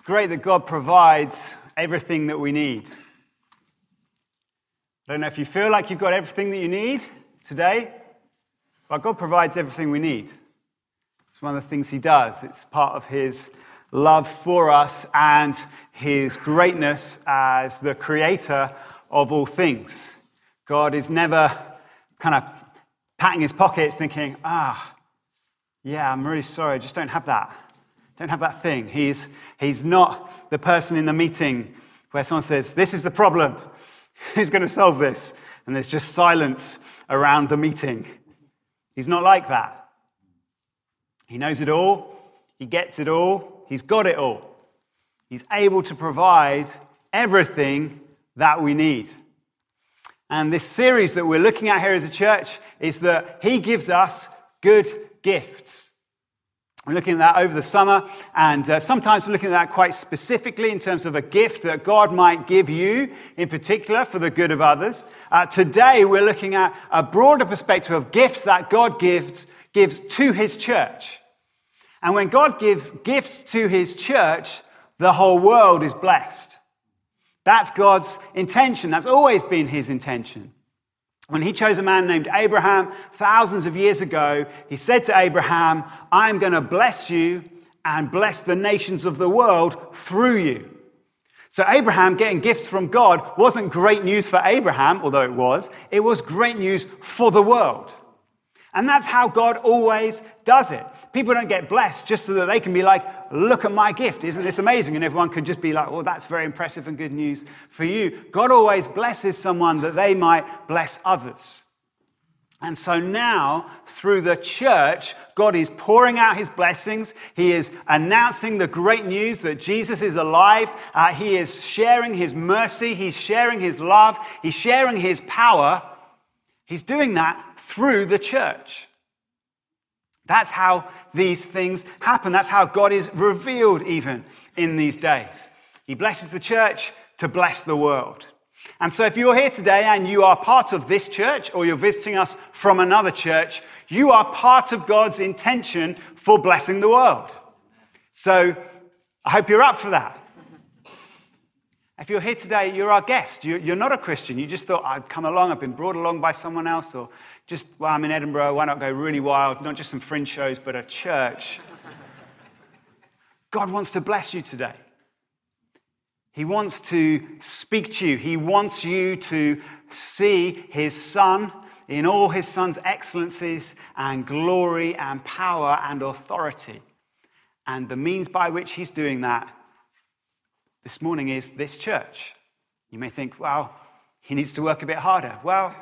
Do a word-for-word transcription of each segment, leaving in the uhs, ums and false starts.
It's great that God provides everything that we need. I don't know if you feel like you've got everything that you need today, but God provides everything we need. It's one of the things he does. It's part of his love for us and his greatness as the creator of all things. God is never kind of patting his pockets thinking, ah, yeah, I'm really sorry, I just don't have that. Don't have that thing. He's, he's not the person in the meeting where someone says, this is the problem. Who's going to solve this? And there's just silence around the meeting. He's not like that. He knows it all. He gets it all. He's got it all. He's able to provide everything that we need. And this series that we're looking at here as a church is that he gives us good gifts. We're looking at that over the summer, and uh, sometimes we're looking at that quite specifically in terms of a gift that God might give you in particular for the good of others. Uh, today we're looking at a broader perspective of gifts that God gives, gives to his church. And when God gives gifts to his church, the whole world is blessed. That's God's intention. That's always been his intention. When he chose a man named Abraham thousands of years ago, he said to Abraham, I'm going to bless you and bless the nations of the world through you. So Abraham getting gifts from God wasn't great news for Abraham, although it was. It was great news for the world. And that's how God always does it. People don't get blessed just so that they can be like, look at my gift, isn't this amazing? And everyone can just be like, well, that's very impressive and good news for you. God always blesses someone that they might bless others. And so now, through the church, God is pouring out his blessings. He is announcing the great news that Jesus is alive. Uh, he is sharing his mercy. He's sharing his love. He's sharing his power. He's doing that through the church. That's how these things happen. That's how God is revealed even in these days. He blesses the church to bless the world. And so if you're here today and you are part of this church or you're visiting us from another church, you are part of God's intention for blessing the world. So I hope you're up for that. If you're here today, you're our guest. You're not a Christian. You just thought, I'd come along. I've been brought along by someone else. Or just, well, I'm in Edinburgh. Why not go really wild? Not just some fringe shows, but a church. God wants to bless you today. He wants to speak to you. He wants you to see his son in all his son's excellencies and glory and power and authority. And the means by which he's doing that this morning is this church. You may think, well, he needs to work a bit harder. Well,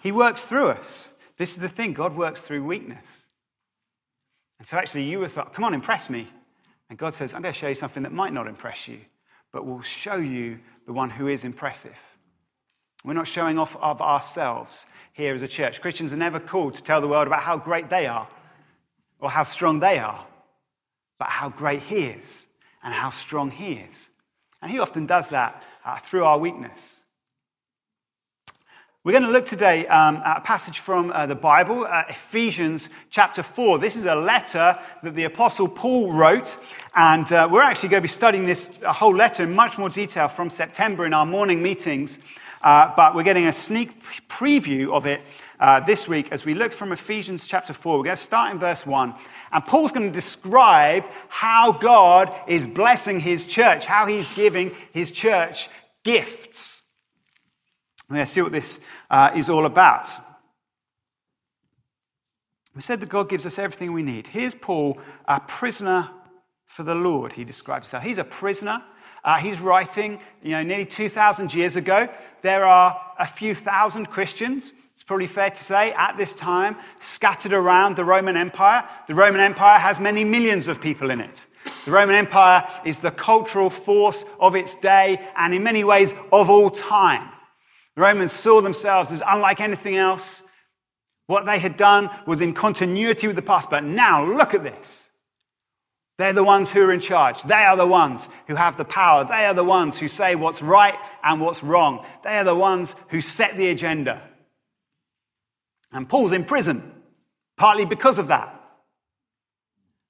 he works through us. This is the thing, God works through weakness. And so actually you were thought, come on, impress me. And God says, I'm going to show you something that might not impress you, but will show you the one who is impressive. We're not showing off of ourselves here as a church. Christians are never called to tell the world about how great they are or how strong they are, but how great he is. And how strong he is. And he often does that uh, through our weakness. We're going to look today um, at a passage from uh, the Bible, uh, Ephesians chapter four. This is a letter that the Apostle Paul wrote, and uh, we're actually going to be studying this whole letter in much more detail from September in our morning meetings, uh, but we're getting a sneak preview of it uh, this week as we look from Ephesians chapter four. We're going to start in verse one, and Paul's going to describe how God is blessing his church, how he's giving his church gifts. Let's see what this uh, is all about. We said that God gives us everything we need. Here's Paul, a prisoner for the Lord, he describes himself. He's a prisoner. Uh, he's writing, you know, nearly two thousand years ago. There are a few thousand Christians, it's probably fair to say, at this time, scattered around the Roman Empire. The Roman Empire has many millions of people in it. The Roman Empire is the cultural force of its day and in many ways of all time. The Romans saw themselves as unlike anything else. What they had done was in continuity with the past, but now look at this. They're the ones who are in charge. They are the ones who have the power. They are the ones who say what's right and what's wrong. They are the ones who set the agenda. And Paul's in prison, partly because of that.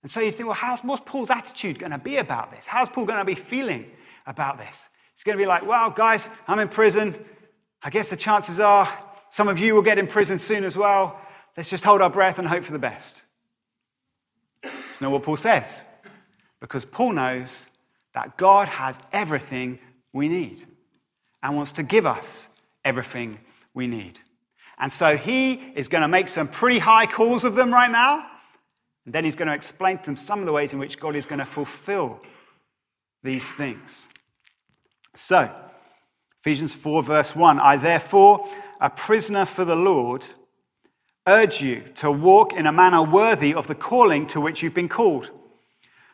And so you think, well, how's what's Paul's attitude going to be about this? How's Paul going to be feeling about this? He's going to be like, well, guys, I'm in prison. I guess the chances are some of you will get in prison soon as well. Let's just hold our breath and hope for the best. It's not what Paul says, because Paul knows that God has everything we need and wants to give us everything we need. And so he is going to make some pretty high calls of them right now. And then he's going to explain to them some of the ways in which God is going to fulfill these things. So, Ephesians four, verse one, I therefore, a prisoner for the Lord, urge you to walk in a manner worthy of the calling to which you've been called,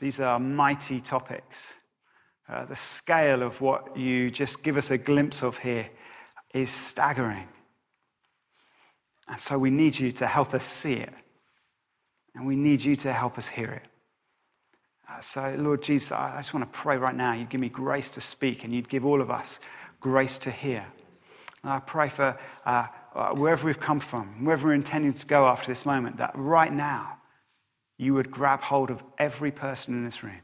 These are mighty topics. Uh, the scale of what you just give us a glimpse of here is staggering. And so we need you to help us see it. And we need you to help us hear it. So, Lord Jesus, I just want to pray right now you'd give me grace to speak and you'd give all of us grace to hear. And I pray for uh, wherever we've come from, wherever we're intending to go after this moment, that right now you would grab hold of every person in this room,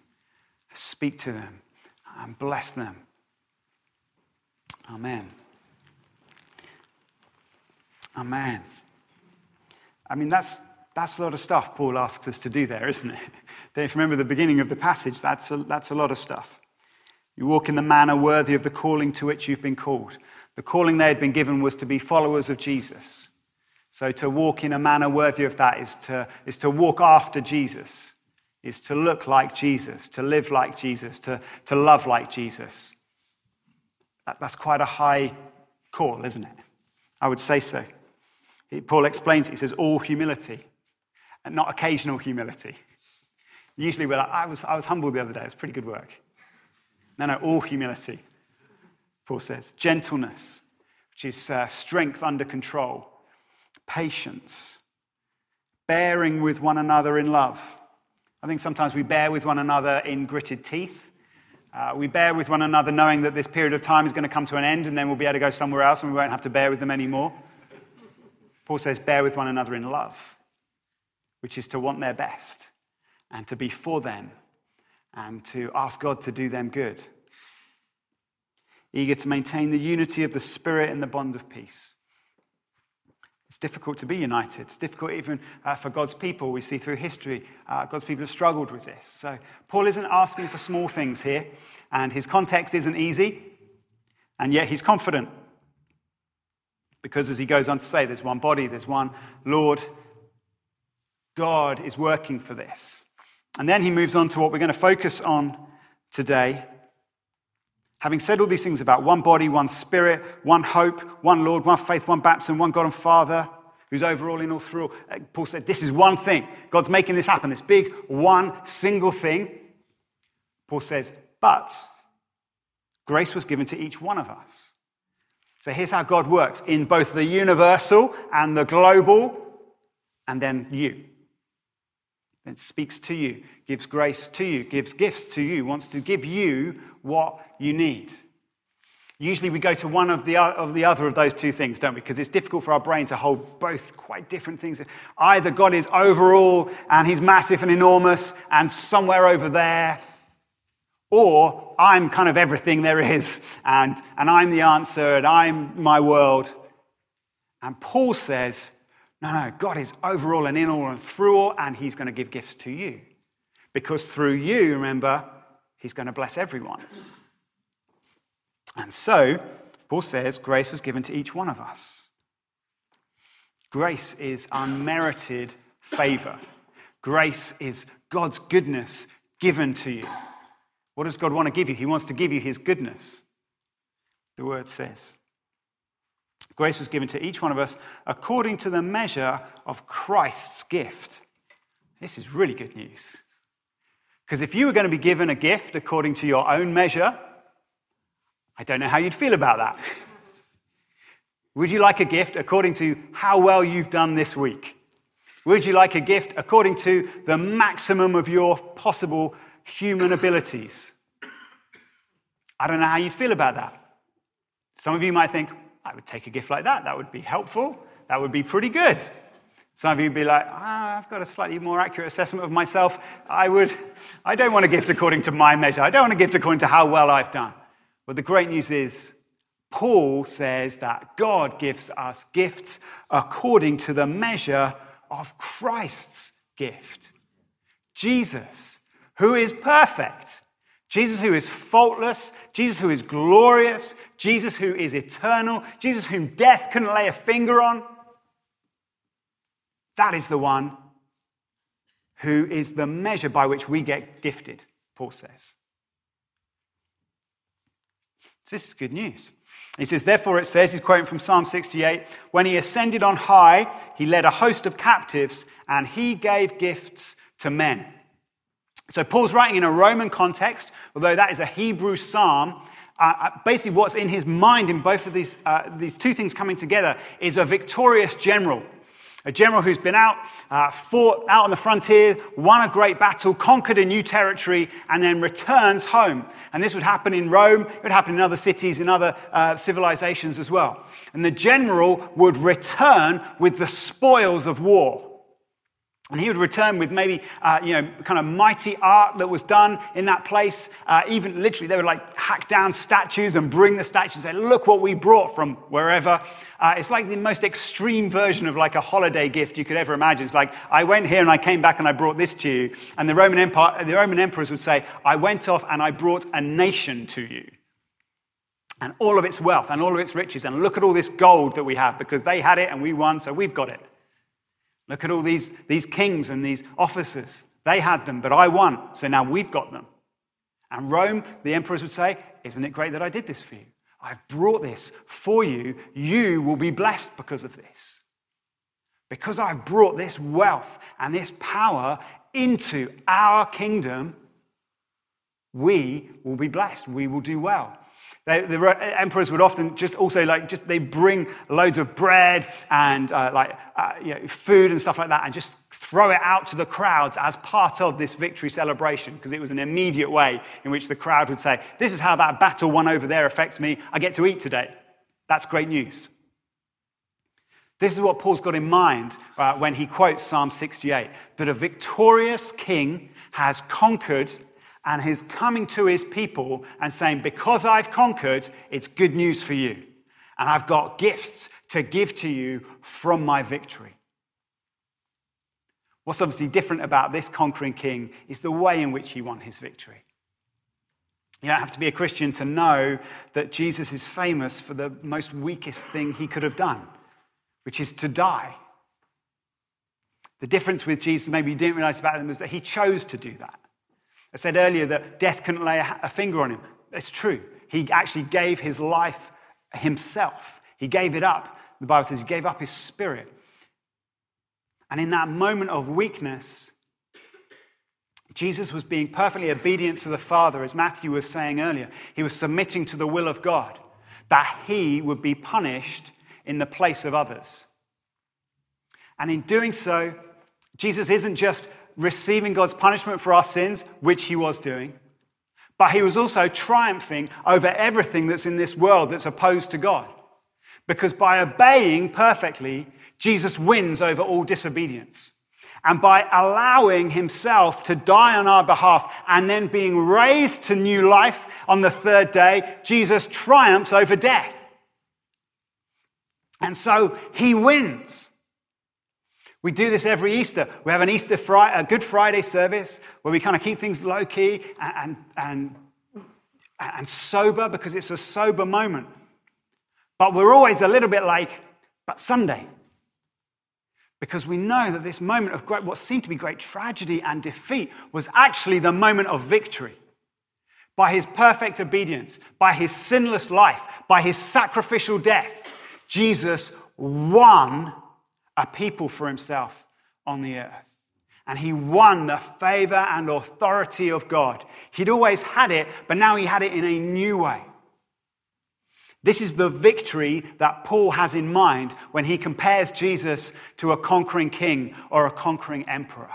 speak to them and bless them. Amen. Amen. I mean, that's that's a lot of stuff Paul asks us to do there, isn't it? Don't you remember the beginning of the passage? That's a, that's a lot of stuff. You walk in the manner worthy of the calling to which you've been called. The calling they had been given was to be followers of Jesus. So to walk in a manner worthy of that is to, is to walk after Jesus, is to look like Jesus, to live like Jesus, to, to love like Jesus. That, that's quite a high call, isn't it? I would say so. He, Paul explains it. He says, all humility, and not occasional humility. Usually we're like, I was, I was humbled the other day. It was pretty good work. No, no, all humility, Paul says. Gentleness, which is uh, strength under control. Patience. Bearing with one another in love. I think sometimes we bear with one another in gritted teeth. Uh, we bear with one another knowing that this period of time is going to come to an end and then we'll be able to go somewhere else and we won't have to bear with them anymore. Paul says, bear with one another in love, which is to want their best. And to be for them, and to ask God to do them good. Eager to maintain the unity of the Spirit and the bond of peace. It's difficult to be united. It's difficult even uh, for God's people. We see through history, uh, God's people have struggled with this. So Paul isn't asking for small things here, and his context isn't easy, and yet he's confident. Because as he goes on to say, there's one body, there's one Lord. God is working for this. And then he moves on to what we're going to focus on today. Having said all these things about one body, one spirit, one hope, one Lord, one faith, one baptism, one God and Father, who's over all in all through all. Paul said, this is one thing. God's making this happen, this big one single thing. Paul says, but grace was given to each one of us. So here's how God works in both the universal and the global, and then you. It speaks to you, gives grace to you, gives gifts to you, wants to give you what you need. Usually we go to one of the of the other of those two things, don't we? Because it's difficult for our brain to hold both quite different things. Either God is overall and he's massive and enormous and somewhere over there, or I'm kind of everything there is and, and I'm the answer and I'm my world. And Paul says, no, no, God is over all and in all and through all, and he's going to give gifts to you. Because through you, remember, he's going to bless everyone. And so, Paul says, grace was given to each one of us. Grace is unmerited favor. Grace is God's goodness given to you. What does God want to give you? He wants to give you his goodness. The word says, grace was given to each one of us according to the measure of Christ's gift. This is really good news. Because if you were going to be given a gift according to your own measure, I don't know how you'd feel about that. Would you like a gift according to how well you've done this week? Would you like a gift according to the maximum of your possible human abilities? I don't know how you'd feel about that. Some of you might think, I would take a gift like that. That would be helpful. That would be pretty good. Some of you would be like, ah, I've got a slightly more accurate assessment of myself. I would, I don't want a gift according to my measure. I don't want a gift according to how well I've done. But the great news is, Paul says that God gives us gifts according to the measure of Christ's gift. Jesus, who is perfect. Jesus who is faultless, Jesus who is glorious, Jesus who is eternal, Jesus whom death couldn't lay a finger on. That is the one who is the measure by which we get gifted, Paul says. So this is good news. He says, therefore it says, he's quoting from Psalm sixty-eight, when he ascended on high, he led a host of captives and he gave gifts to men. So Paul's writing in a Roman context, although that is a Hebrew psalm. Uh, basically what's in his mind in both of these, uh, these two things coming together is a victorious general. A general who's been out, uh, fought out on the frontier, won a great battle, conquered a new territory, and then returns home. And this would happen in Rome. It would happen in other cities, in other uh, civilizations as well. And the general would return with the spoils of war. And he would return with maybe, uh, you know, kind of mighty art that was done in that place. Uh, even literally, they would like hack down statues and bring the statues and say, look what we brought from wherever. Uh, it's like the most extreme version of like a holiday gift you could ever imagine. It's like, I went here and I came back and I brought this to you. And the Roman Empire, the Roman emperors would say, I went off and I brought a nation to you. And all of its wealth and all of its riches. And look at all this gold that we have because they had it and we won, so we've got it. Look at all these, these kings and these officers. They had them, but I won, so now we've got them. And Rome, the emperors would say, isn't it great that I did this for you? I've brought this for you. You will be blessed because of this. Because I've brought this wealth and this power into our kingdom, we will be blessed. We will do well. They, the emperors would often just also like just they bring loads of bread and uh, like uh, you know, food and stuff like that, and just throw it out to the crowds as part of this victory celebration, because it was an immediate way in which the crowd would say, "This is how that battle won over there affects me. I get to eat today. That's great news." This is what Paul's got in mind uh, when he quotes Psalm sixty-eight: that a victorious king has conquered. And he's coming to his people and saying, because I've conquered, it's good news for you. And I've got gifts to give to you from my victory. What's obviously different about this conquering king is the way in which he won his victory. You don't have to be a Christian to know that Jesus is famous for the most weakest thing he could have done, which is to die. The difference with Jesus, maybe you didn't realize about him, was that he chose to do that. I said earlier that death couldn't lay a finger on him. It's true. He actually gave his life himself. He gave it up. The Bible says he gave up his spirit. And in that moment of weakness, Jesus was being perfectly obedient to the Father, as Matthew was saying earlier. He was submitting to the will of God, that he would be punished in the place of others. And in doing so, Jesus isn't just receiving God's punishment for our sins, which he was doing, but he was also triumphing over everything that's in this world that's opposed to God. Because by obeying perfectly, Jesus wins over all disobedience. And by allowing himself to die on our behalf and then being raised to new life on the third day, Jesus triumphs over death. And so he wins. We do this every Easter. We have an Easter Friday, a Good Friday service where we kind of keep things low-key and, and, and, and sober because it's a sober moment. But we're always a little bit like, but Sunday. Because we know that this moment of great, what seemed to be great tragedy and defeat was actually the moment of victory. By his perfect obedience, by his sinless life, by his sacrificial death, Jesus won a people for himself on the earth. And he won the favor and authority of God. He'd always had it, but now he had it in a new way. This is the victory that Paul has in mind when he compares Jesus to a conquering king or a conquering emperor.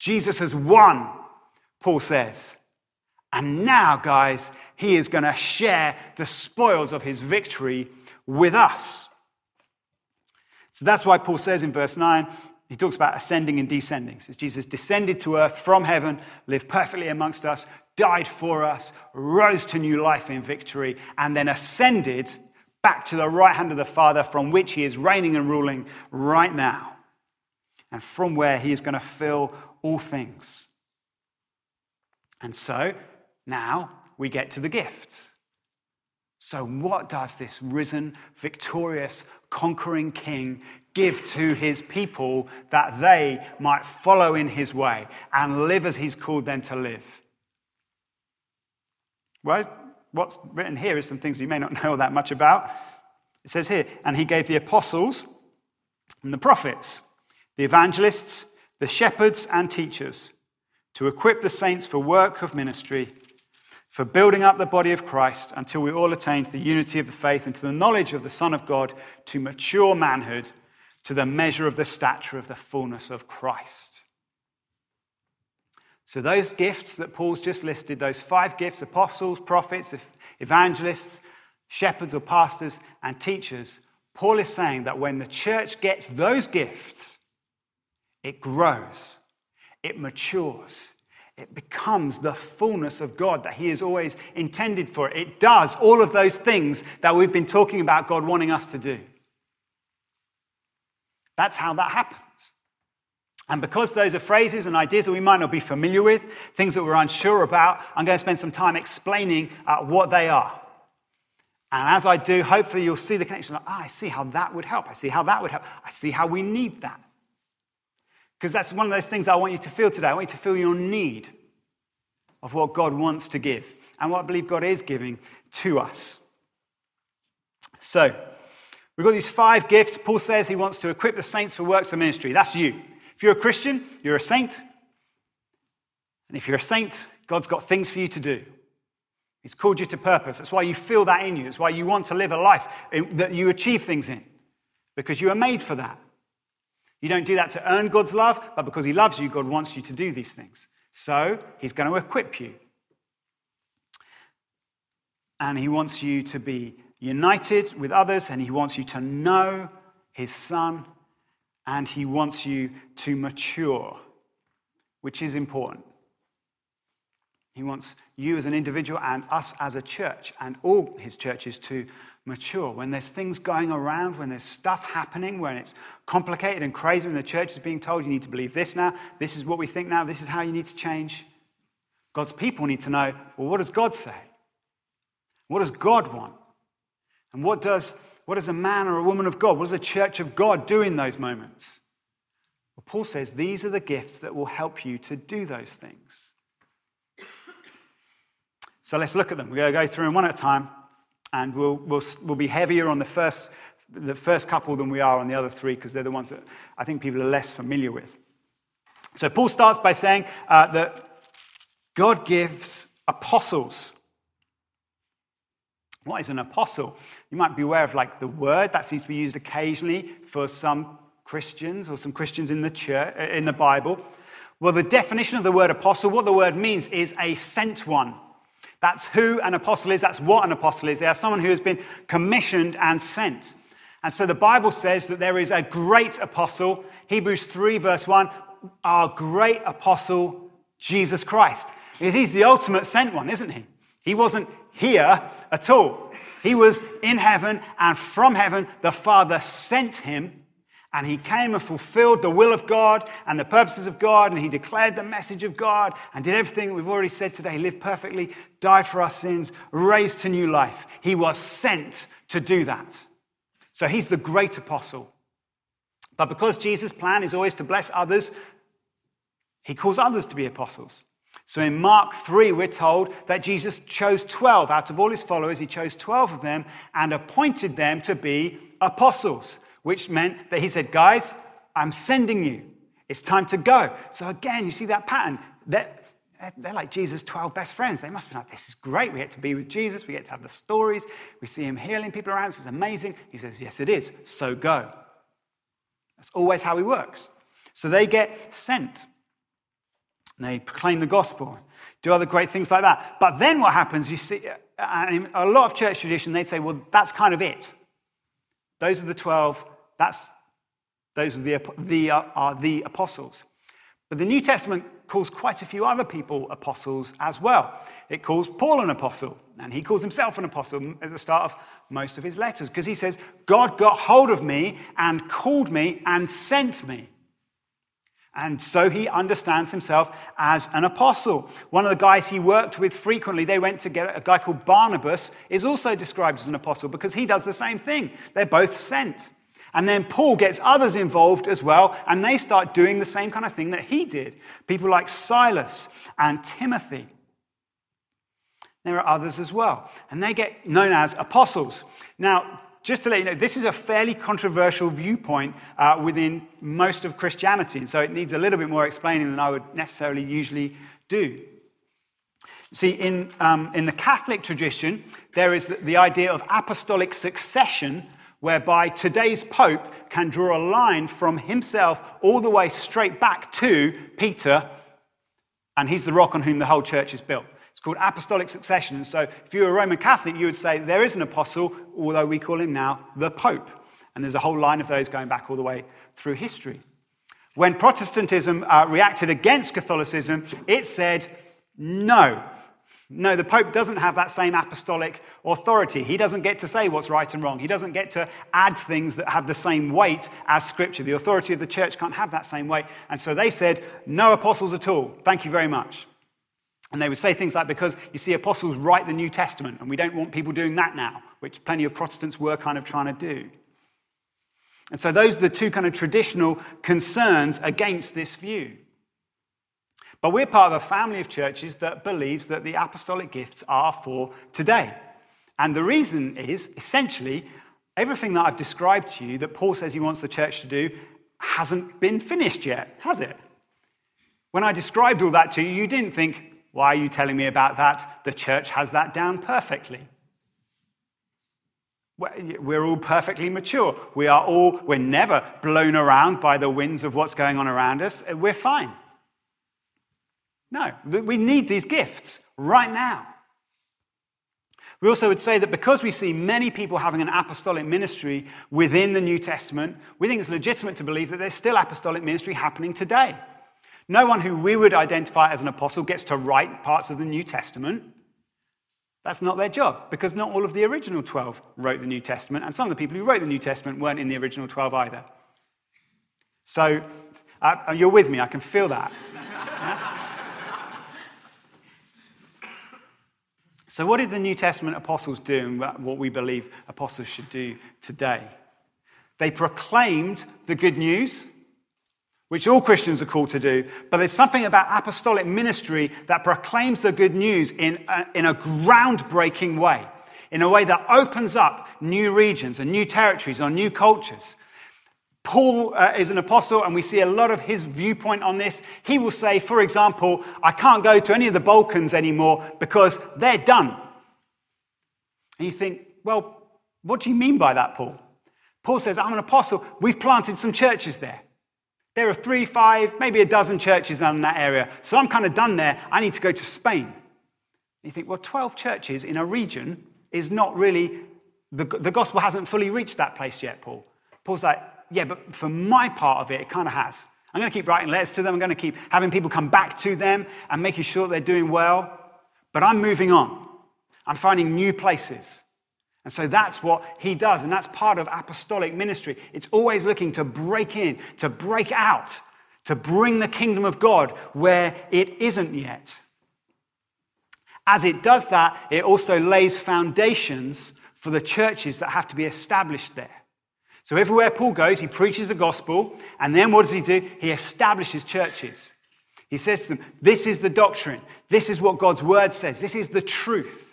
Jesus has won, Paul says. And now, guys, he is going to share the spoils of his victory with us. So that's why Paul says in verse nine, he talks about ascending and descending. He says, Jesus descended to earth from heaven, lived perfectly amongst us, died for us, rose to new life in victory, and then ascended back to the right hand of the Father, from which he is reigning and ruling right now, and from where he is going to fill all things. And so now we get to the gifts. So what does this risen, victorious, conquering king give to his people that they might follow in his way and live as he's called them to live? Well, what's written here is some things you may not know that much about. It says here, and he gave the apostles and the prophets, the evangelists, the shepherds and teachers to equip the saints for work of ministry, for building up the body of Christ until we all attain to the unity of the faith and to the knowledge of the Son of God, to mature manhood, to the measure of the stature of the fullness of Christ. So those gifts that Paul's just listed, those five gifts, apostles, prophets, evangelists, shepherds or pastors, and teachers, Paul is saying that when the church gets those gifts, it grows, it matures, it becomes the fullness of God that he has always intended for it. It does all of those things that we've been talking about God wanting us to do. That's how that happens. And because those are phrases and ideas that we might not be familiar with, things that we're unsure about, I'm going to spend some time explaining uh, what they are. And as I do, hopefully you'll see the connection. Like, ah, I see how that would help. I see how that would help. I see how we need that. Because that's one of those things I want you to feel today. I want you to feel your need of what God wants to give and what I believe God is giving to us. So we've got these five gifts. Paul says he wants to equip the saints for works of ministry. That's you. If you're a Christian, you're a saint. And if you're a saint, God's got things for you to do. He's called you to purpose. That's why you feel that in you. That's why you want to live a life that you achieve things in, because you are made for that. You don't do that to earn God's love, but because he loves you, God wants you to do these things. So he's going to equip you. And he wants you to be united with others, and he wants you to know his Son, and he wants you to mature, which is important. He wants you as an individual and us as a church and all his churches to mature. When there's things going around, when there's stuff happening, when it's complicated and crazy, when the church is being told you need to believe this now, this is what we think now, this is how you need to change. God's people need to know, well, what does God say? What does God want? And what does... What is a man or a woman of God? What does the church of God do in those moments? Well, Paul says these are the gifts that will help you to do those things. So let's look at them. We're going to go through them one at a time, and we'll we'll we'll be heavier on the first the first couple than we are on the other three, because they're the ones that I think people are less familiar with. So Paul starts by saying uh, that God gives apostles. What is an apostle? You might be aware of like the word that seems to be used occasionally for some Christians or some Christians in the church, in the Bible. Well, the definition of the word apostle, what the word means, is a sent one. That's who an apostle is. That's what an apostle is. They are someone who has been commissioned and sent. And so the Bible says that there is a great apostle. Hebrews three verse one, our great apostle, Jesus Christ. He's the ultimate sent one, isn't he? He wasn't here at all. He was in heaven, and from heaven the Father sent him, and he came and fulfilled the will of God and the purposes of God, and he declared the message of God and did everything that we've already said today. He lived perfectly, died for our sins, raised to new life. He was sent to do that. So he's the great apostle. But because Jesus' plan is always to bless others, he calls others to be apostles. So in Mark three, we're told that Jesus chose twelve. Out of all his followers, he chose twelve of them and appointed them to be apostles, which meant that he said, guys, I'm sending you. It's time to go. So again, you see that pattern. They're, they're like Jesus' twelve best friends. They must be like, this is great. We get to be with Jesus. We get to have the stories. We see him healing people around us. It's amazing. He says, yes, it is. So go. That's always how he works. So they get sent. And they proclaim the gospel, do other great things like that. But then what happens, you see, and in a lot of church tradition, they'd say, well, that's kind of it. Those are the twelve. That's those are the, the uh, are the apostles. But the New Testament calls quite a few other people apostles as well. It calls Paul an apostle, and he calls himself an apostle at the start of most of his letters, because he says, God got hold of me and called me and sent me. And so he understands himself as an apostle. One of the guys he worked with frequently, they went together, a guy called Barnabas, is also described as an apostle because he does the same thing. They're both sent. And then Paul gets others involved as well, and they start doing the same kind of thing that he did. People like Silas and Timothy. There are others as well. And they get known as apostles. Now, just to let you know, this is a fairly controversial viewpoint uh, within most of Christianity, and so it needs a little bit more explaining than I would necessarily usually do. See, in um, in the Catholic tradition, there is the, the idea of apostolic succession, whereby today's Pope can draw a line from himself all the way straight back to Peter, and he's the rock on whom the whole church is built. It's called apostolic succession. And so if you were a Roman Catholic, you would say there is an apostle, although we call him now the Pope. And there's a whole line of those going back all the way through history. When Protestantism uh, reacted against Catholicism, it said, no, no, the Pope doesn't have that same apostolic authority. He doesn't get to say what's right and wrong. He doesn't get to add things that have the same weight as Scripture. The authority of the church can't have that same weight. And so they said, no apostles at all. Thank you very much. And they would say things like, because you see apostles write the New Testament, and we don't want people doing that now, which plenty of Protestants were kind of trying to do. And so those are the two kind of traditional concerns against this view. But we're part of a family of churches that believes that the apostolic gifts are for today. And the reason is, essentially, everything that I've described to you that Paul says he wants the church to do hasn't been finished yet, has it? When I described all that to you, you didn't think, why are you telling me about that? The church has that down perfectly. We're all perfectly mature. We are all, we're never blown around by the winds of what's going on around us. We're fine. No, we need these gifts right now. We also would say that because we see many people having an apostolic ministry within the New Testament, we think it's legitimate to believe that there's still apostolic ministry happening today. No one who we would identify as an apostle gets to write parts of the New Testament. That's not their job, because not all of the original twelve wrote the New Testament, and some of the people who wrote the New Testament weren't in the original twelve either. So, uh, you're with me, I can feel that. So what did the New Testament apostles do, and what we believe apostles should do today? They proclaimed the good news. which all Christians are called to do, but there's something about apostolic ministry that proclaims the good news in a, in a groundbreaking way, in a way that opens up new regions and new territories or new cultures. Paul uh, is an apostle, and we see a lot of his viewpoint on this. He will say, for example, I can't go to any of the Balkans anymore because they're done. And you think, well, what do you mean by that, Paul? Paul says, I'm an apostle. We've planted some churches there. There are three, five, maybe a dozen churches in that area. So I'm kind of done there. I need to go to Spain. And you think, well, twelve churches in a region is not really, the, the gospel hasn't fully reached that place yet, Paul. Paul's like, yeah, but for my part of it, it kind of has. I'm going to keep writing letters to them. I'm going to keep having people come back to them and making sure they're doing well. But I'm moving on. I'm finding new places. And so that's what he does, and that's part of apostolic ministry. It's always looking to break in, to break out, to bring the kingdom of God where it isn't yet. As it does that, it also lays foundations for the churches that have to be established there. So everywhere Paul goes, he preaches the gospel, and then what does he do? He establishes churches. He says to them, this is the doctrine. This is what God's word says. This is the truth.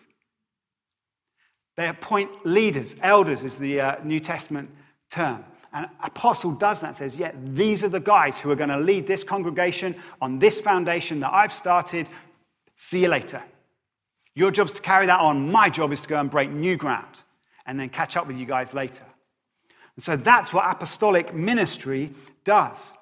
They appoint leaders. Elders is the uh, New Testament term. And apostle does that, says, yeah, these are the guys who are going to lead this congregation on this foundation that I've started. See you later. Your job's to carry that on. My job is to go and break new ground and then catch up with you guys later. And so that's what apostolic ministry does.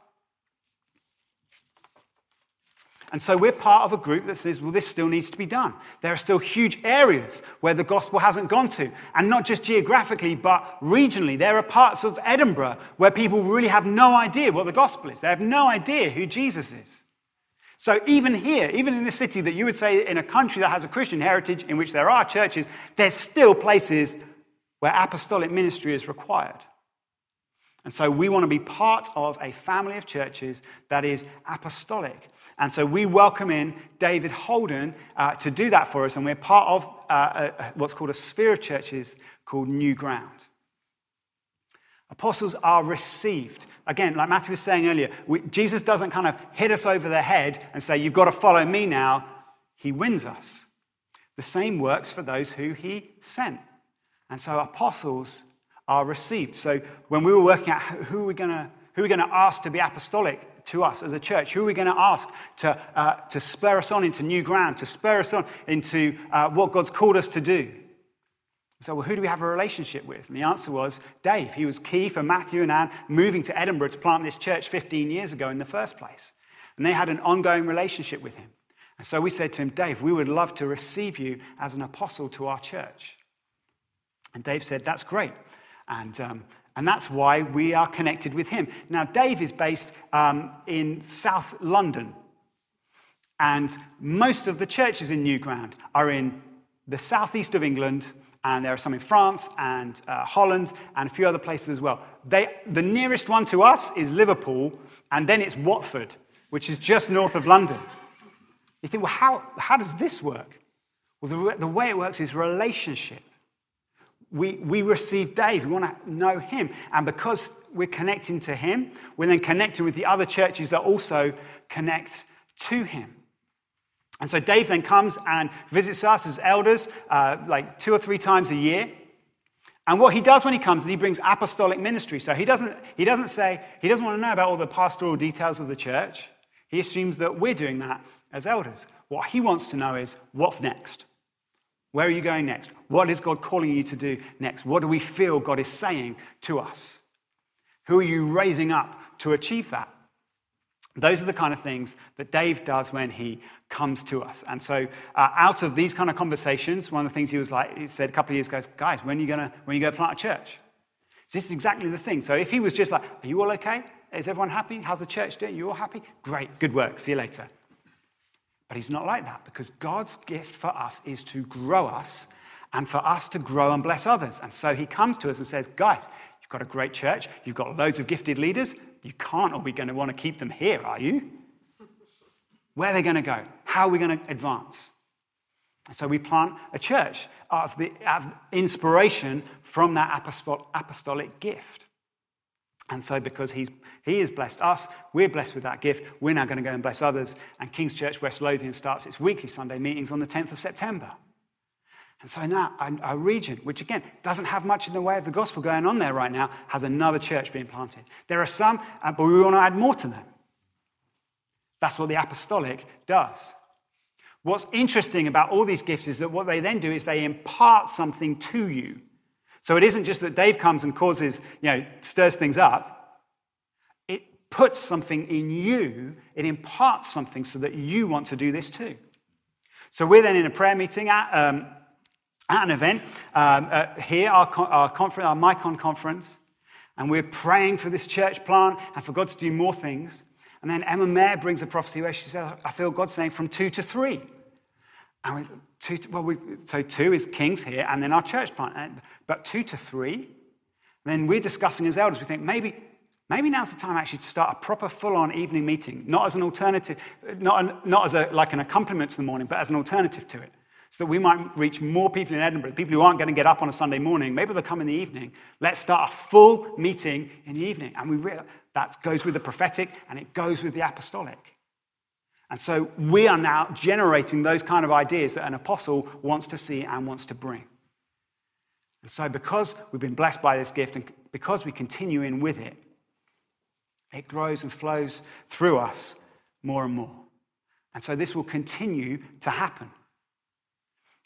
And so we're part of a group that says, well, this still needs to be done. There are still huge areas where the gospel hasn't gone to. And not just geographically, but regionally. There are parts of Edinburgh where people really have no idea what the gospel is. They have no idea who Jesus is. So even here, even in this city that you would say in a country that has a Christian heritage in which there are churches, there's still places where apostolic ministry is required. And so we want to be part of a family of churches that is apostolic. And so we welcome in David Holden uh, to do that for us. And we're part of uh, a, what's called a sphere of churches called New Ground. Apostles are received. Again, like Matthew was saying earlier, we, Jesus doesn't kind of hit us over the head and say, you've got to follow me now. He wins us. The same works for those who he sent. And so apostles are received. So when we were working out who are we going to who are we going to ask to be apostolic to us as a church, who are we going to ask to uh, to spur us on into new ground, to spur us on into uh, what God's called us to do? So, well, who do we have a relationship with? And the answer was Dave. He was key for Matthew and Anne moving to Edinburgh to plant this church fifteen years ago in the first place. And they had an ongoing relationship with him. And so we said to him, Dave, we would love to receive you as an apostle to our church. And Dave said, that's great. And um, and that's why we are connected with him. Now, Dave is based um, in South London. And most of the churches in New Ground are in the southeast of England. And there are some in France and uh, Holland and a few other places as well. They, the nearest one to us is Liverpool. And then it's Watford, which is just north of London. You think, well, how, how does this work? Well, the, the way it works is relationship. We we receive Dave. We want to know him. And because we're connecting to him, we're then connected with the other churches that also connect to him. And so Dave then comes and visits us as elders uh, like two or three times a year. And what he does when he comes is he brings apostolic ministry. So he doesn't he doesn't say, he doesn't want to know about all the pastoral details of the church. He assumes that we're doing that as elders. What he wants to know is what's next. Where are you going next? What is God calling you to do next? What do we feel God is saying to us? Who are you raising up to achieve that? Those are the kind of things that Dave does when he comes to us. And so uh, out of these kind of conversations, one of the things he was like, he said a couple of years ago, guys, when are you going to go plant a church? So this is exactly the thing. So if he was just like, are you all okay? Is everyone happy? How's the church doing? You all happy? Great, good work. See you later. But he's not like that, because God's gift for us is to grow us and for us to grow and bless others. And so he comes to us and says, guys, you've got a great church. You've got loads of gifted leaders. You can't all be going to want to keep them here, are you? Where are they going to go? How are we going to advance? And so we plant a church out of the out of inspiration from that apostolic gift. And so because he's, he has blessed us, we're blessed with that gift, we're now going to go and bless others. And King's Church West Lothian starts its weekly Sunday meetings on the tenth of September. And so now our region, which again doesn't have much in the way of the gospel going on there right now, has another church being planted. There are some, but we want to add more to them. That's what the apostolic does. What's interesting about all these gifts is that what they then do is they impart something to you. So it isn't just that Dave comes and causes, you know, stirs things up. It puts something in you. It imparts something so that you want to do this too. So we're then in a prayer meeting at, um, at an event um, uh, here, our, con- our conference, our Micon conference, and we're praying for this church plant and for God to do more things. And then Emma Mayer brings a prophecy where she says, I feel God saying from two to three. And we, two, well, we, so two is Kings here, and then our church plant. But two to three, then we're discussing as elders. We think maybe, maybe now's the time actually to start a proper, full-on evening meeting, not as an alternative, not an, not as a, like an accompaniment to the morning, but as an alternative to it, so that we might reach more people in Edinburgh. People who aren't going to get up on a Sunday morning, maybe they'll come in the evening. Let's start a full meeting in the evening, and we realize that goes with the prophetic and it goes with the apostolic. And so we are now generating those kind of ideas that an apostle wants to see and wants to bring. And so because we've been blessed by this gift and because we continue in with it, it grows and flows through us more and more. And so this will continue to happen.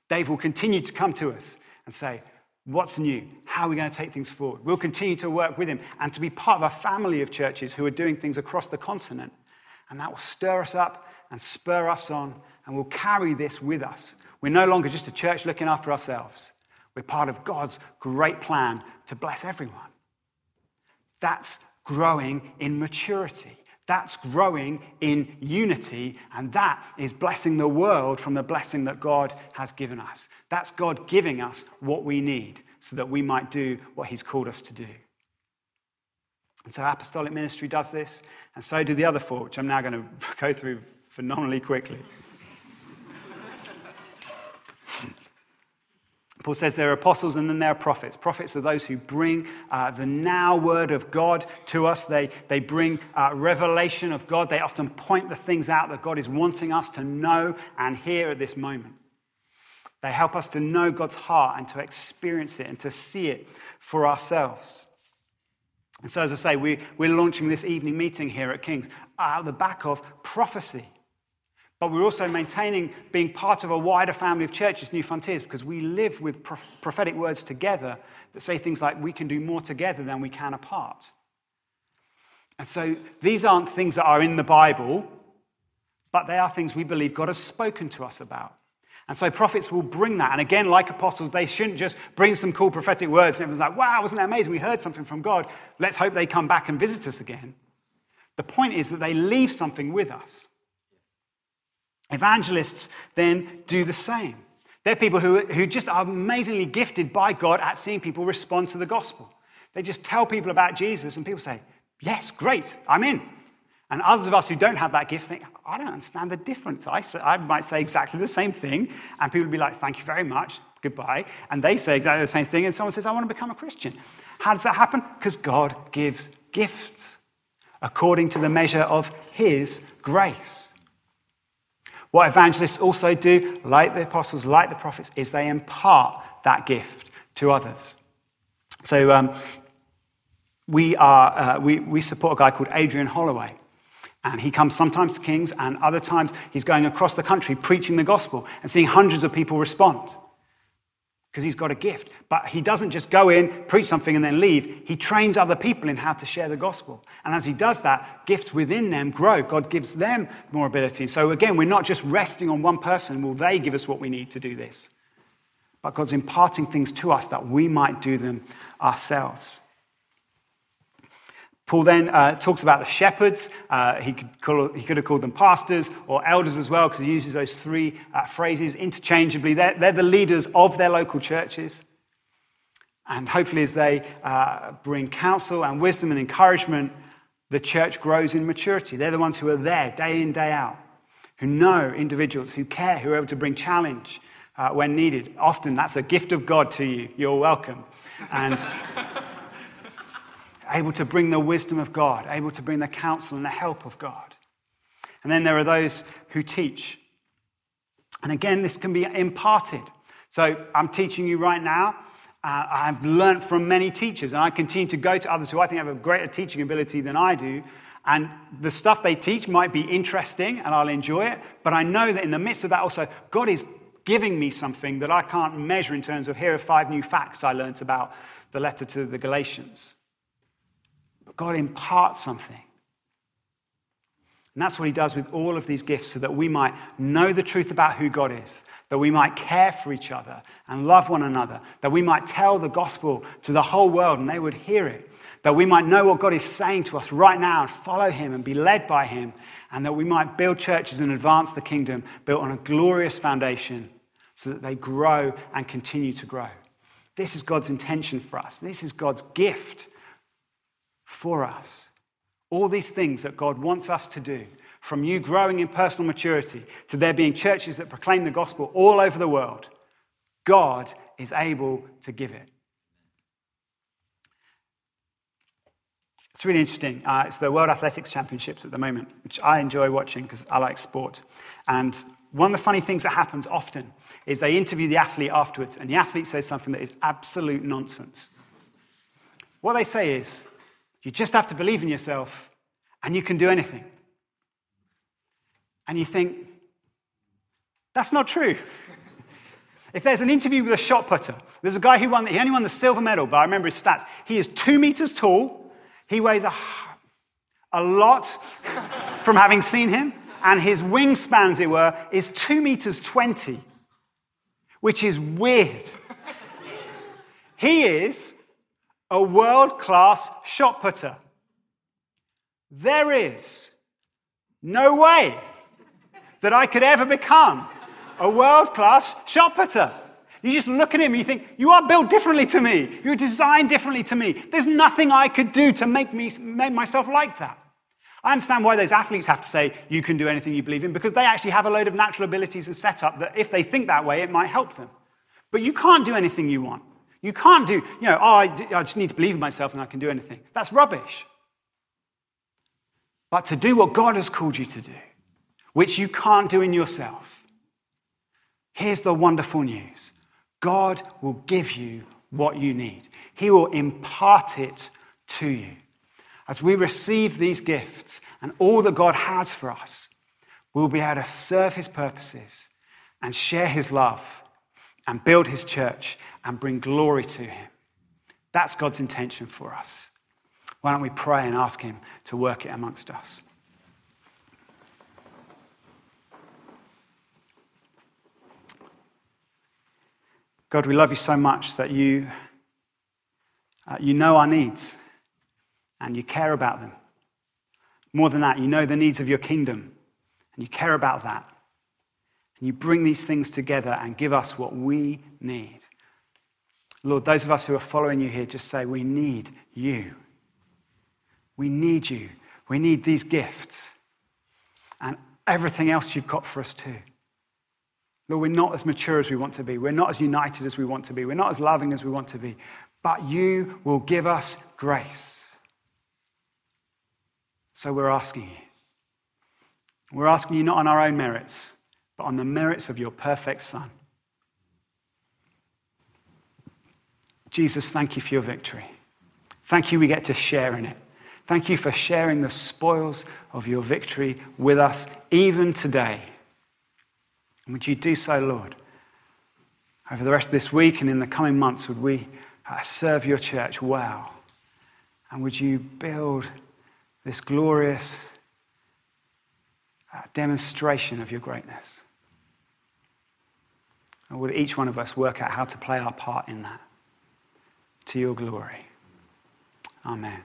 Dave will continue to come to us and say, what's new? How are we going to take things forward? We'll continue to work with him and to be part of a family of churches who are doing things across the continent. And that will stir us up and spur us on, and we'll carry this with us. We're no longer just a church looking after ourselves. We're part of God's great plan to bless everyone. That's growing in maturity. That's growing in unity, and that is blessing the world from the blessing that God has given us. That's God giving us what we need so that we might do what he's called us to do. And so apostolic ministry does this, and so do the other four, which I'm now going to go through phenomenally quickly. Paul says there are apostles and then there are prophets. Prophets are those who bring uh, the now word of God to us. They, they bring uh, revelation of God. They often point the things out that God is wanting us to know and hear at this moment. They help us to know God's heart and to experience it and to see it for ourselves. And so, as I say, we, we're launching this evening meeting here at King's out the back of prophecy. But we're also maintaining being part of a wider family of churches, New Frontiers, because we live with pro- prophetic words together that say things like, we can do more together than we can apart. And so these aren't things that are in the Bible, but they are things we believe God has spoken to us about. And so prophets will bring that. And again, like apostles, they shouldn't just bring some cool prophetic words and everyone's like, wow, wasn't that amazing? We heard something from God. Let's hope they come back and visit us again. The point is that they leave something with us. Evangelists then do the same. They're people who, who just are amazingly gifted by God at seeing people respond to the gospel. They just tell people about Jesus and people say, yes, great, I'm in. And others of us who don't have that gift think, I don't understand the difference. I, I might say exactly the same thing and people will be like, thank you very much, goodbye. And they say exactly the same thing and someone says, I want to become a Christian. How does that happen? Because God gives gifts according to the measure of his grace. What evangelists also do, like the apostles, like the prophets, is they impart that gift to others. So um, we are uh, we, we support a guy called Adrian Holloway. And he comes sometimes to King's and other times he's going across the country preaching the gospel and seeing hundreds of people respond because he's got a gift. But he doesn't just go in, preach something and then leave. He trains other people in how to share the gospel. And as he does that, gifts within them grow. God gives them more ability. So again, we're not just resting on one person. Will they give us what we need to do this? But God's imparting things to us that we might do them ourselves. Paul then uh, talks about the shepherds. Uh, he, could call, he could have called them pastors or elders as well because he uses those three uh, phrases interchangeably. They're, they're the leaders of their local churches. And hopefully as they uh, bring counsel and wisdom and encouragement, the church grows in maturity. They're the ones who are there day in, day out, who know individuals, who care, who are able to bring challenge uh, when needed. Often that's a gift of God to you. You're welcome. And able to bring the wisdom of God, able to bring the counsel and the help of God. And then there are those who teach. And again, this can be imparted. So I'm teaching you right now. Uh, I've learned from many teachers, and I continue to go to others who I think have a greater teaching ability than I do. And the stuff they teach might be interesting, and I'll enjoy it. But I know that in the midst of that also, God is giving me something that I can't measure in terms of, here are five new facts I learnt about the letter to the Galatians. But God imparts something. And that's what he does with all of these gifts, so that we might know the truth about who God is, that we might care for each other and love one another, that we might tell the gospel to the whole world and they would hear it, that we might know what God is saying to us right now and follow him and be led by him, and that we might build churches and advance the kingdom built on a glorious foundation so that they grow and continue to grow. This is God's intention for us. This is God's gift for us. All these things that God wants us to do, from you growing in personal maturity to there being churches that proclaim the gospel all over the world, God is able to give it. It's really interesting. Uh, it's the World Athletics Championships at the moment, which I enjoy watching because I like sport. And one of the funny things that happens often is they interview the athlete afterwards, and the athlete says something that is absolute nonsense. What they say is, you just have to believe in yourself and you can do anything. And you think, that's not true. If there's an interview with a shot putter, there's a guy who won, he only won the silver medal, but I remember his stats. He is two meters tall. He weighs a, a lot from having seen him. And his wingspan, as it were, is two meters twenty, which is weird. He is a world-class shot putter. There is no way that I could ever become a world-class shot putter. You just look at him and you think, you are built differently to me. You're designed differently to me. There's nothing I could do to make me make myself like that. I understand why those athletes have to say, you can do anything you believe in, because they actually have a load of natural abilities and setup that if they think that way, it might help them. But you can't do anything you want. You can't do, you know, oh, I, I just need to believe in myself and I can do anything. That's rubbish. But to do what God has called you to do, which you can't do in yourself, here's the wonderful news. God will give you what you need. He will impart it to you. As we receive these gifts and all that God has for us, we'll be able to serve his purposes and share his love and build his church and bring glory to him. That's God's intention for us. Why don't we pray and ask him to work it amongst us? God, we love you so much that you, uh, you know our needs and you care about them. More than that, you know the needs of your kingdom and you care about that. And you bring these things together and give us what we need. Lord, those of us who are following you here just say, we need you. We need you. We need these gifts and everything else you've got for us too. Lord, we're not as mature as we want to be. We're not as united as we want to be. We're not as loving as we want to be. But you will give us grace. So we're asking you. We're asking you not on our own merits, but on the merits of your perfect Son. Jesus, thank you for your victory. Thank you we get to share in it. Thank you for sharing the spoils of your victory with us even today. And would you do so, Lord? Over the rest of this week and in the coming months, would we serve your church well? And would you build this glorious demonstration of your greatness? And would each one of us work out how to play our part in that to your glory? Amen.